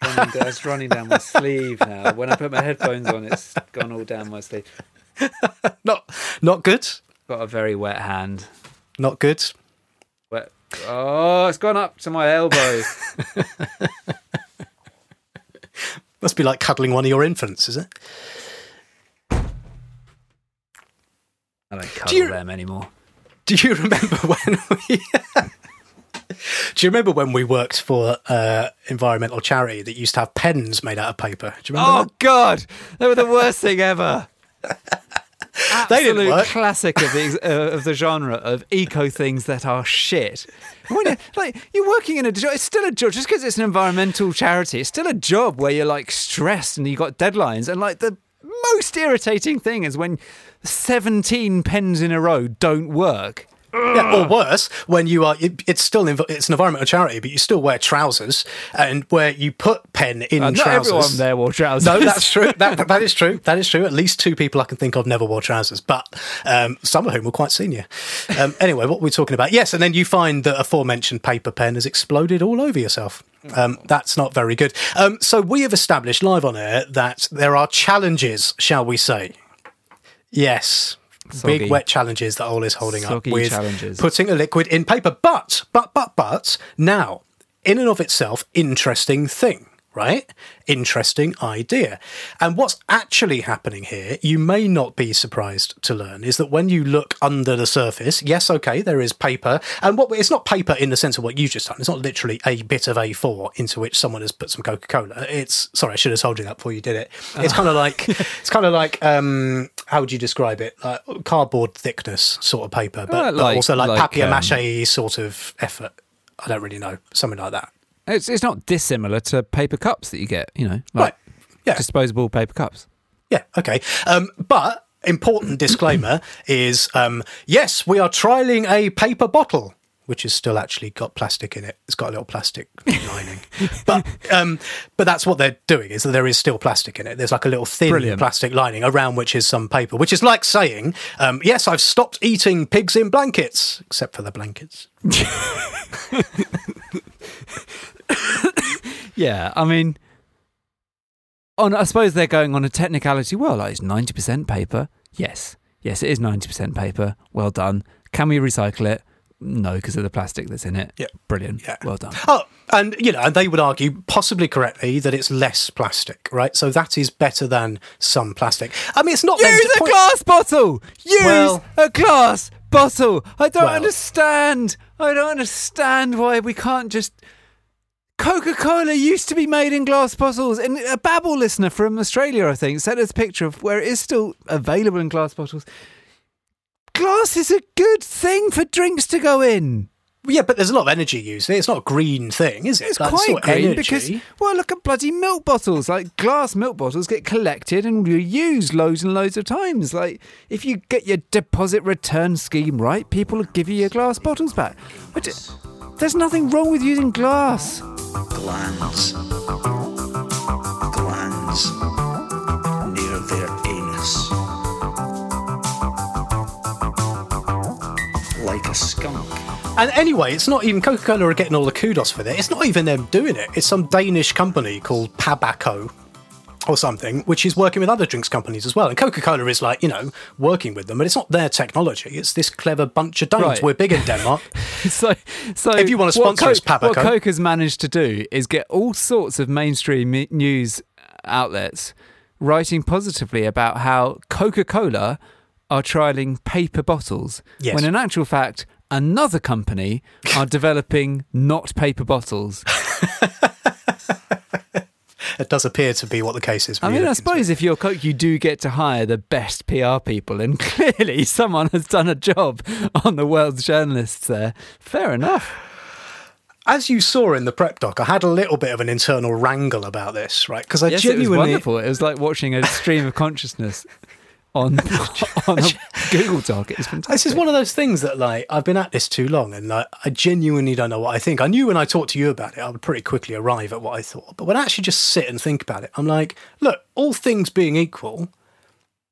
It's running down my sleeve now. When I put my headphones on, it's gone all down my sleeve. Not good. Got a very wet hand. Not good. Wet. Oh, it's gone up to my elbow. Must be like cuddling one of your infants, is it? I don't cuddle them anymore. Do you remember when we... Do you remember when we worked for environmental charity that used to have pens made out of paper? Do you remember that? God, they were the worst thing ever. absolute classic of the genre of eco things that are shit. When you're, like, you're working in a job, it's still a job. Just because it's an environmental charity, it's still a job where you're like stressed and you got deadlines. And like the most irritating thing is when 17 pens in a row don't work. Yeah, or worse, when you are, it's an environmental charity, but you still wear trousers, and where you put pen in trousers. Not everyone there wore trousers. No, that's true. That is true. At least two people I can think of never wore trousers, but some of whom were quite senior. Anyway, what were we talking about? Yes, and then you find that aforementioned paper pen has exploded all over yourself. That's not very good. So we have established live on air that there are challenges, shall we say. Yes. Soggy. Big wet challenges that Ole is holding Soggy up with challenges. Putting a liquid in paper. But, now, in and of itself, interesting thing, right? Interesting idea. And what's actually happening here, you may not be surprised to learn, is that when you look under the surface, yes, okay, there is paper. And what it's not paper in the sense of what you've just done. It's not literally a bit of A4 into which someone has put some Coca-Cola. It's, sorry, I should have told you that before you did it. It's kind of like, how would you describe it? Cardboard thickness sort of papier, but also like papier-mâché sort of effort. I don't really know. Something like that. It's not dissimilar to paper cups that you get, you know, like disposable paper cups. Yeah, okay. But important disclaimer is, yes, we are trialling a paper bottle, which has still actually got plastic in it. It's got a little plastic lining. But that's what they're doing, is that there is still plastic in it. There's like a little thin plastic lining around which is some paper, which is like saying, yes, I've stopped eating pigs in blankets, except for the blankets. Yeah, I mean, I suppose they're going on a technicality. Well, like, it's 90% paper. Yes, it is 90% paper. Well done. Can we recycle it? No, because of the plastic that's in it. Yeah. Brilliant. Yeah. Well done. Oh, and, you know, and they would argue, possibly correctly, that it's less plastic, right? So that is better than some plastic. I mean, it's not... glass bottle! A glass bottle! I don't understand. I don't understand why we can't just... Coca-Cola used to be made in glass bottles, and a Babble listener from Australia, I think, sent us a picture of where it is still available in glass bottles. Glass is a good thing for drinks to go in. Yeah, but there's a lot of energy used. It's not a green thing, is it? It's quite green because, well, look at bloody milk bottles. Like, glass milk bottles get collected and reused loads and loads of times. Like, if you get your deposit return scheme right, people will give you your glass bottles back. There's nothing wrong with using glass. Glands near their anus. Like a skunk. And anyway, it's not even Coca-Cola are getting all the kudos for that. It's not even them doing it. It's some Danish company called Pabako or something, which is working with other drinks companies as well. And Coca-Cola is like, you know, working with them, but it's not their technology. It's this clever bunch of dudes. Right. We're big in Denmark. so if you want to sponsor us, Pabako. What Coca's managed to do is get all sorts of mainstream news outlets writing positively about how Coca-Cola are trialling paper bottles, when in actual fact, another company are developing not paper bottles. It does appear to be what the case is. I mean, I suppose if you're Coke, you do get to hire the best PR people, and clearly someone has done a job on the world's journalists there. Fair enough. As you saw in the prep doc, I had a little bit of an internal wrangle about this, right? Because yes, genuinely... it was wonderful. It was like watching a stream of consciousness on a Google doc. It's fantastic. This is one of those things that, like, I've been at this too long, and like, I genuinely don't know what I think. I knew when I talked to you about it, I would pretty quickly arrive at what I thought. But when I actually just sit and think about it, I'm like, look, all things being equal,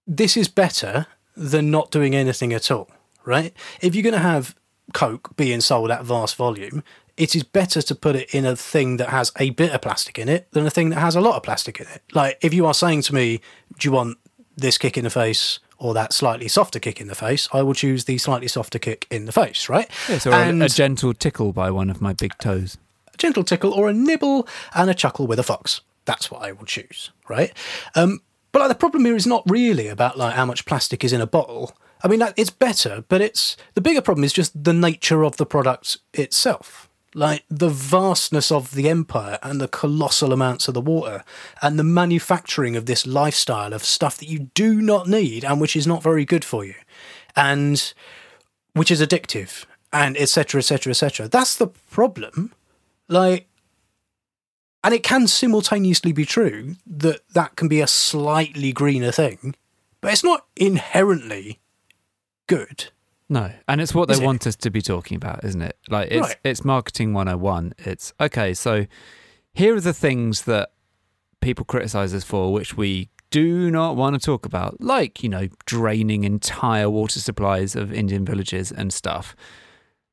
this is better than not doing anything at all, right? If you're going to have Coke being sold at vast volume, it is better to put it in a thing that has a bit of plastic in it than a thing that has a lot of plastic in it. Like, if you are saying to me, do you want this kick in the face or that slightly softer kick in the face, I will choose the slightly softer kick in the face, right? Yes, or a gentle tickle by one of my big toes. A gentle tickle or a nibble and a chuckle with a fox. That's what I will choose, right? But like, the problem here is not really about like how much plastic is in a bottle. I mean, it's better, but the bigger problem is just the nature of the product itself, like the vastness of the empire and the colossal amounts of the water and the manufacturing of this lifestyle of stuff that you do not need and which is not very good for you and which is addictive and etc, etc, etc. That's the problem. Like, and it can simultaneously be true that that can be a slightly greener thing, but it's not inherently good. No, and it's what they want us to be talking about, isn't it? Like, it's right. It's marketing 101. It's, okay, so here are the things that people criticise us for, which we do not want to talk about, like, you know, draining entire water supplies of Indian villages and stuff.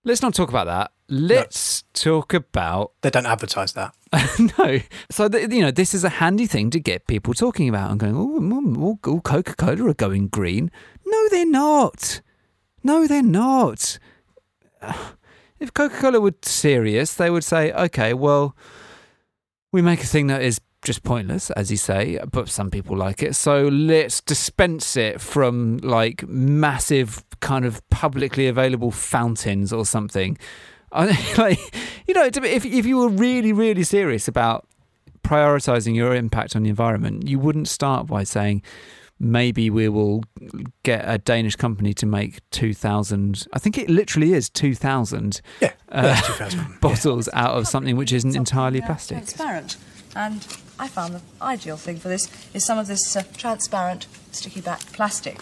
Let's not talk about that. Let's talk about... They don't advertise that. No. So, you know, this is a handy thing to get people talking about and going, oh, Coca-Cola are going green. No, they're not. No, they're not. If Coca-Cola were serious, they would say, okay, well, we make a thing that is just pointless, as you say, but some people like it. So let's dispense it from like massive kind of publicly available fountains or something. Like, you know, if you were really, really serious about prioritising your impact on the environment, you wouldn't start by saying... Maybe we will get a Danish company to make 2,000, I think it literally is 2,000 bottles out of something which isn't entirely plastic. Transparent. And I found the ideal thing for this is some of this transparent sticky back plastic.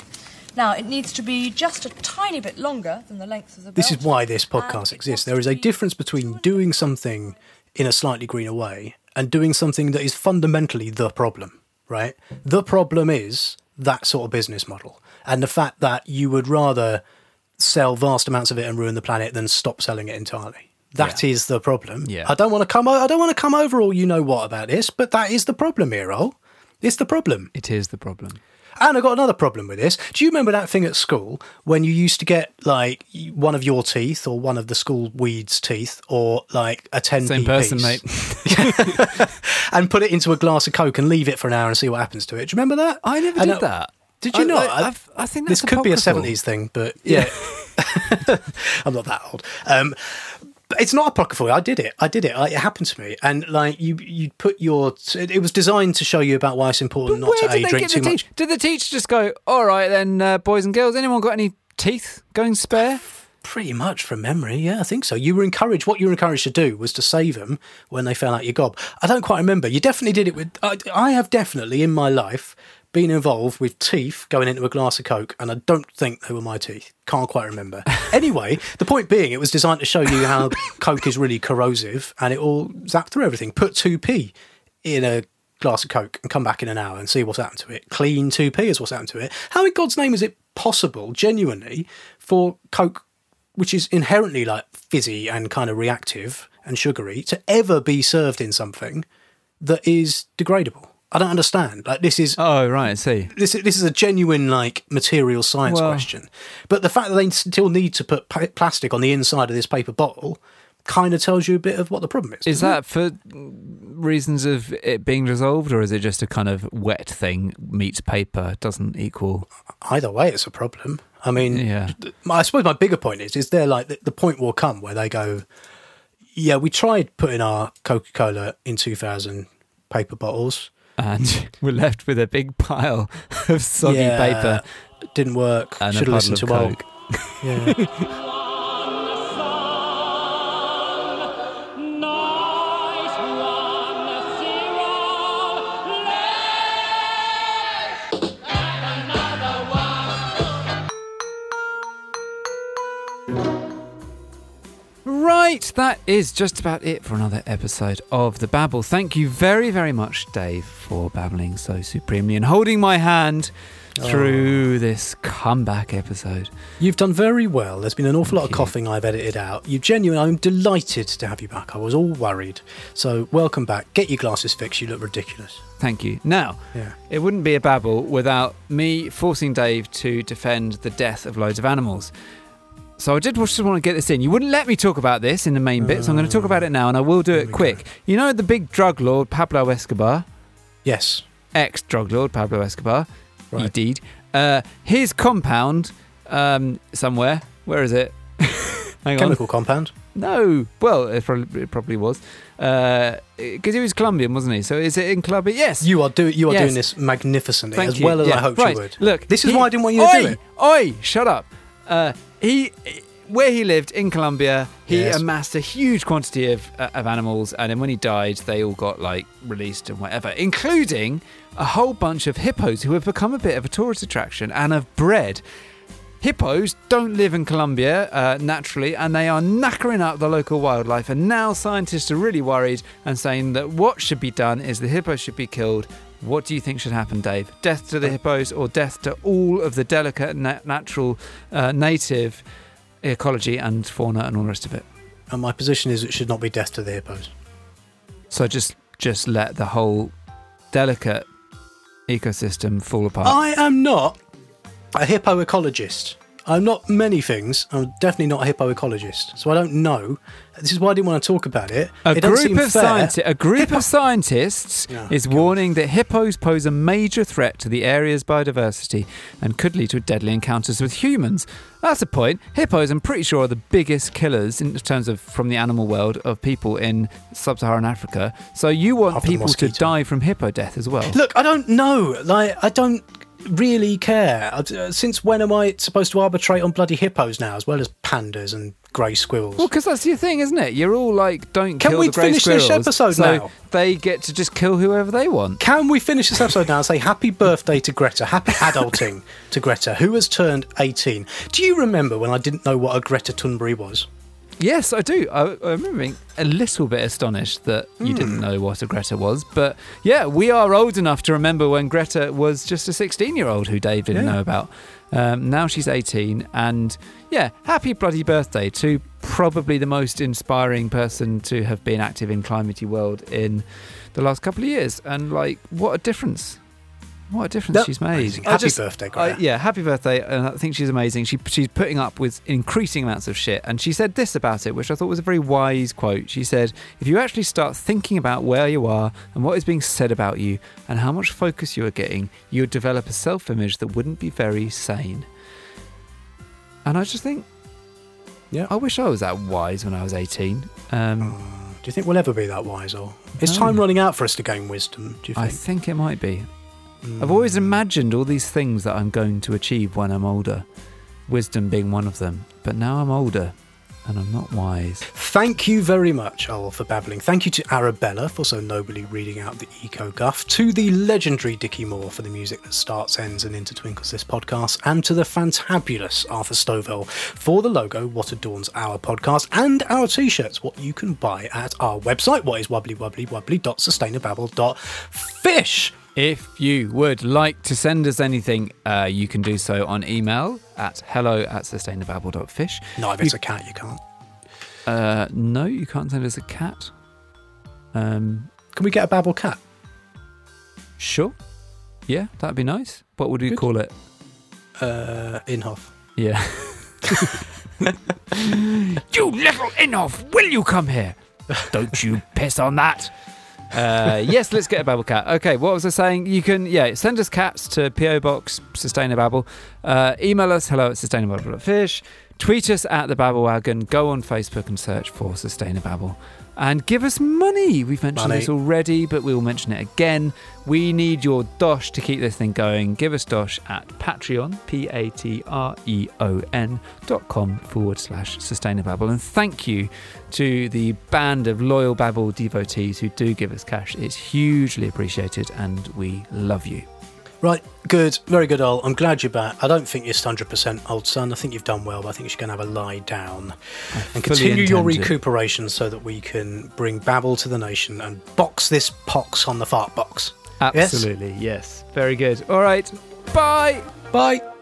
Now, it needs to be just a tiny bit longer than the length of the belt. This is why this podcast exists. There is a difference between doing something in a slightly greener way and doing something that is fundamentally the problem, right? The problem is... that sort of business model and the fact that you would rather sell vast amounts of it and ruin the planet than stop selling it entirely. That is the problem. Yeah. I don't want to come over all you know what about this, but that is the problem here, Ol. It's the problem. It is the problem. And I got another problem with this. Do you remember that thing at school when you used to get like one of your teeth or one of the school weed's teeth or like a 10p same person, piece, mate, and put it into a glass of Coke and leave it for an hour and see what happens to it? Do you remember that? I never did that. Did you not? I think that's apocryphal. Be a 70s thing, but yeah, I'm not that old. It's not apocryphal. I did it. It happened to me. And like you put your... It was designed to show you about why it's important but not to drink too much. Did the teacher just go, all right then, boys and girls, anyone got any teeth going spare? Pretty much from memory, yeah, I think so. What you were encouraged to do was to save them when they fell out your gob. I don't quite remember. You definitely did it with... I have definitely in my life been involved with teeth going into a glass of Coke, and I don't think they were my teeth. Can't quite remember. Anyway, the point being, it was designed to show you how Coke is really corrosive, and it all zapped through everything. Put 2p in a glass of Coke and come back in an hour and see what's happened to it. Clean 2p is what's happened to it. How in God's name is it possible, genuinely, for Coke, which is inherently like fizzy and kind of reactive and sugary, to ever be served in something that is degradable? I don't understand. Like, this is... Oh, right, I see. This is a genuine, like, material science question. But the fact that they still need to put plastic on the inside of this paper bottle kind of tells you a bit of what the problem is. Is that for reasons of it being dissolved, or is it just a kind of wet thing, meets paper, doesn't equal... Either way, it's a problem. I mean, I suppose my bigger point is they're like... The point will come where they go, yeah, we tried putting our Coca-Cola in 2,000 paper bottles... And we're left with a big pile of soggy paper. Didn't work. And should have listened to Coke. Yeah. Right, that is just about it for another episode of The Babble. Thank you very, very much, Dave, for babbling so supremely and holding my hand through this comeback episode. You've done very well. There's been an awful lot of coughing I've edited out. I'm delighted to have you back. I was all worried. So welcome back. Get your glasses fixed. You look ridiculous. Thank you. Now, it wouldn't be a babble without me forcing Dave to defend the death of loads of animals. So I did just want to get this in. You wouldn't let me talk about this in the main bit, so I'm going to talk about it now, and I will do it quick. Go. You know the big drug lord, Pablo Escobar? Yes. Ex-drug lord, Pablo Escobar. Right. Indeed. His compound, somewhere, where is it? Hang on. Chemical compound? No. Well, it probably was. Because he was Colombian, wasn't he? So is it in Colombia? Yes. You are doing this magnificently. Thank as you. Well as yeah. I hoped right. you would. Look, this is why I didn't want you to do it. Shut up. Where he lived in Colombia, he amassed a huge quantity of animals, and then when he died, they all got released and whatever, including a whole bunch of hippos who have become a bit of a tourist attraction and have bred. Hippos don't live in Colombia naturally, and they are knackering up the local wildlife. And now scientists are really worried and saying that what should be done is the hippos should be killed. What do you think should happen, Dave? Death to the hippos or death to all of the delicate natural native ecology and fauna and all the rest of it? And my position is it should not be death to the hippos. So just let the whole delicate ecosystem fall apart. I am not a hippo ecologist. I'm not many things. I'm definitely not a hippo ecologist, so I don't know. This is why I didn't want to talk about it. A group of scientists is warning that hippos pose a major threat to the area's biodiversity and could lead to deadly encounters with humans. That's the point. Hippos, I'm pretty sure, are the biggest killers in terms of from the animal world of people in sub-Saharan Africa. So you want people to die from hippo death as well? Look, I don't know. I don't really care. Since when am I supposed to arbitrate on bloody hippos now, as well as pandas and grey squirrels? Well, because that's your thing, isn't it? You're all don't kill the grey squirrels. Can we finish this episode now? They get to just kill whoever they want. Can we finish this episode now and say happy birthday to Greta, happy adulting to Greta, who has turned 18. Do you remember when I didn't know what a Greta Thunberg was? Yes, I do. I remember being a little bit astonished that you didn't know what a Greta was. But yeah, we are old enough to remember when Greta was just a 16-year-old who Dave didn't know about. Now she's 18. And yeah, happy bloody birthday to probably the most inspiring person to have been active in climatey world in the last couple of years. And what a difference. What a difference she's made. Happy birthday, Greta. Yeah, happy birthday. And I think she's amazing. She's putting up with increasing amounts of shit. And she said this about it, which I thought was a very wise quote. She said, if you actually start thinking about where you are and what is being said about you and how much focus you are getting, you would develop a self-image that wouldn't be very sane. And I just think, I wish I was that wise when I was 18. Do you think we'll ever be that wise? Or is time running out for us to gain wisdom, do you think? I think it might be. I've always imagined all these things that I'm going to achieve when I'm older, wisdom being one of them. But now I'm older and I'm not wise. Thank you very much, Owl, for babbling. Thank you to Arabella for so nobly reading out the Eco Guff, to the legendary Dickie Moore for the music that starts, ends and intertwinkles this podcast, and to the fantabulous Arthur Stovell for the logo what adorns our podcast and our t-shirts, what you can buy at our website, what is wobblywobblywobbly.sustainababble.fish. If you would like to send us anything, you can do so on email at hello@sustainababble.fish. Not if it's a cat, you can't. No, you can't send us a cat. Can we get a Babble cat? Sure. Yeah, that'd be nice. What would we call it? Inhofe. Yeah. You little Inhofe, will you come here? Don't you piss on that. Yes, let's get a Babble cat. Okay, what was I saying? You can, send us cats to PO Box Sustainababble. Email us hello@sustainababble.fish. Tweet us at the Babble Wagon. Go on Facebook and search for Sustainababble. And give us money. We've mentioned this already, but we'll mention it again. We need your dosh to keep this thing going. Give us dosh at Patreon, patreon.com/Sustainababble. And thank you to the band of loyal Babble devotees who do give us cash. It's hugely appreciated and we love you. Right, good, very good, Old. I'm glad you're back. I don't think you're 100%, old son. I think you've done well, but I think you're going to have a lie down and continue your recuperation so that we can bring Babble to the nation and box this pox on the fart box. Absolutely, yes. Very good. All right, bye. Bye.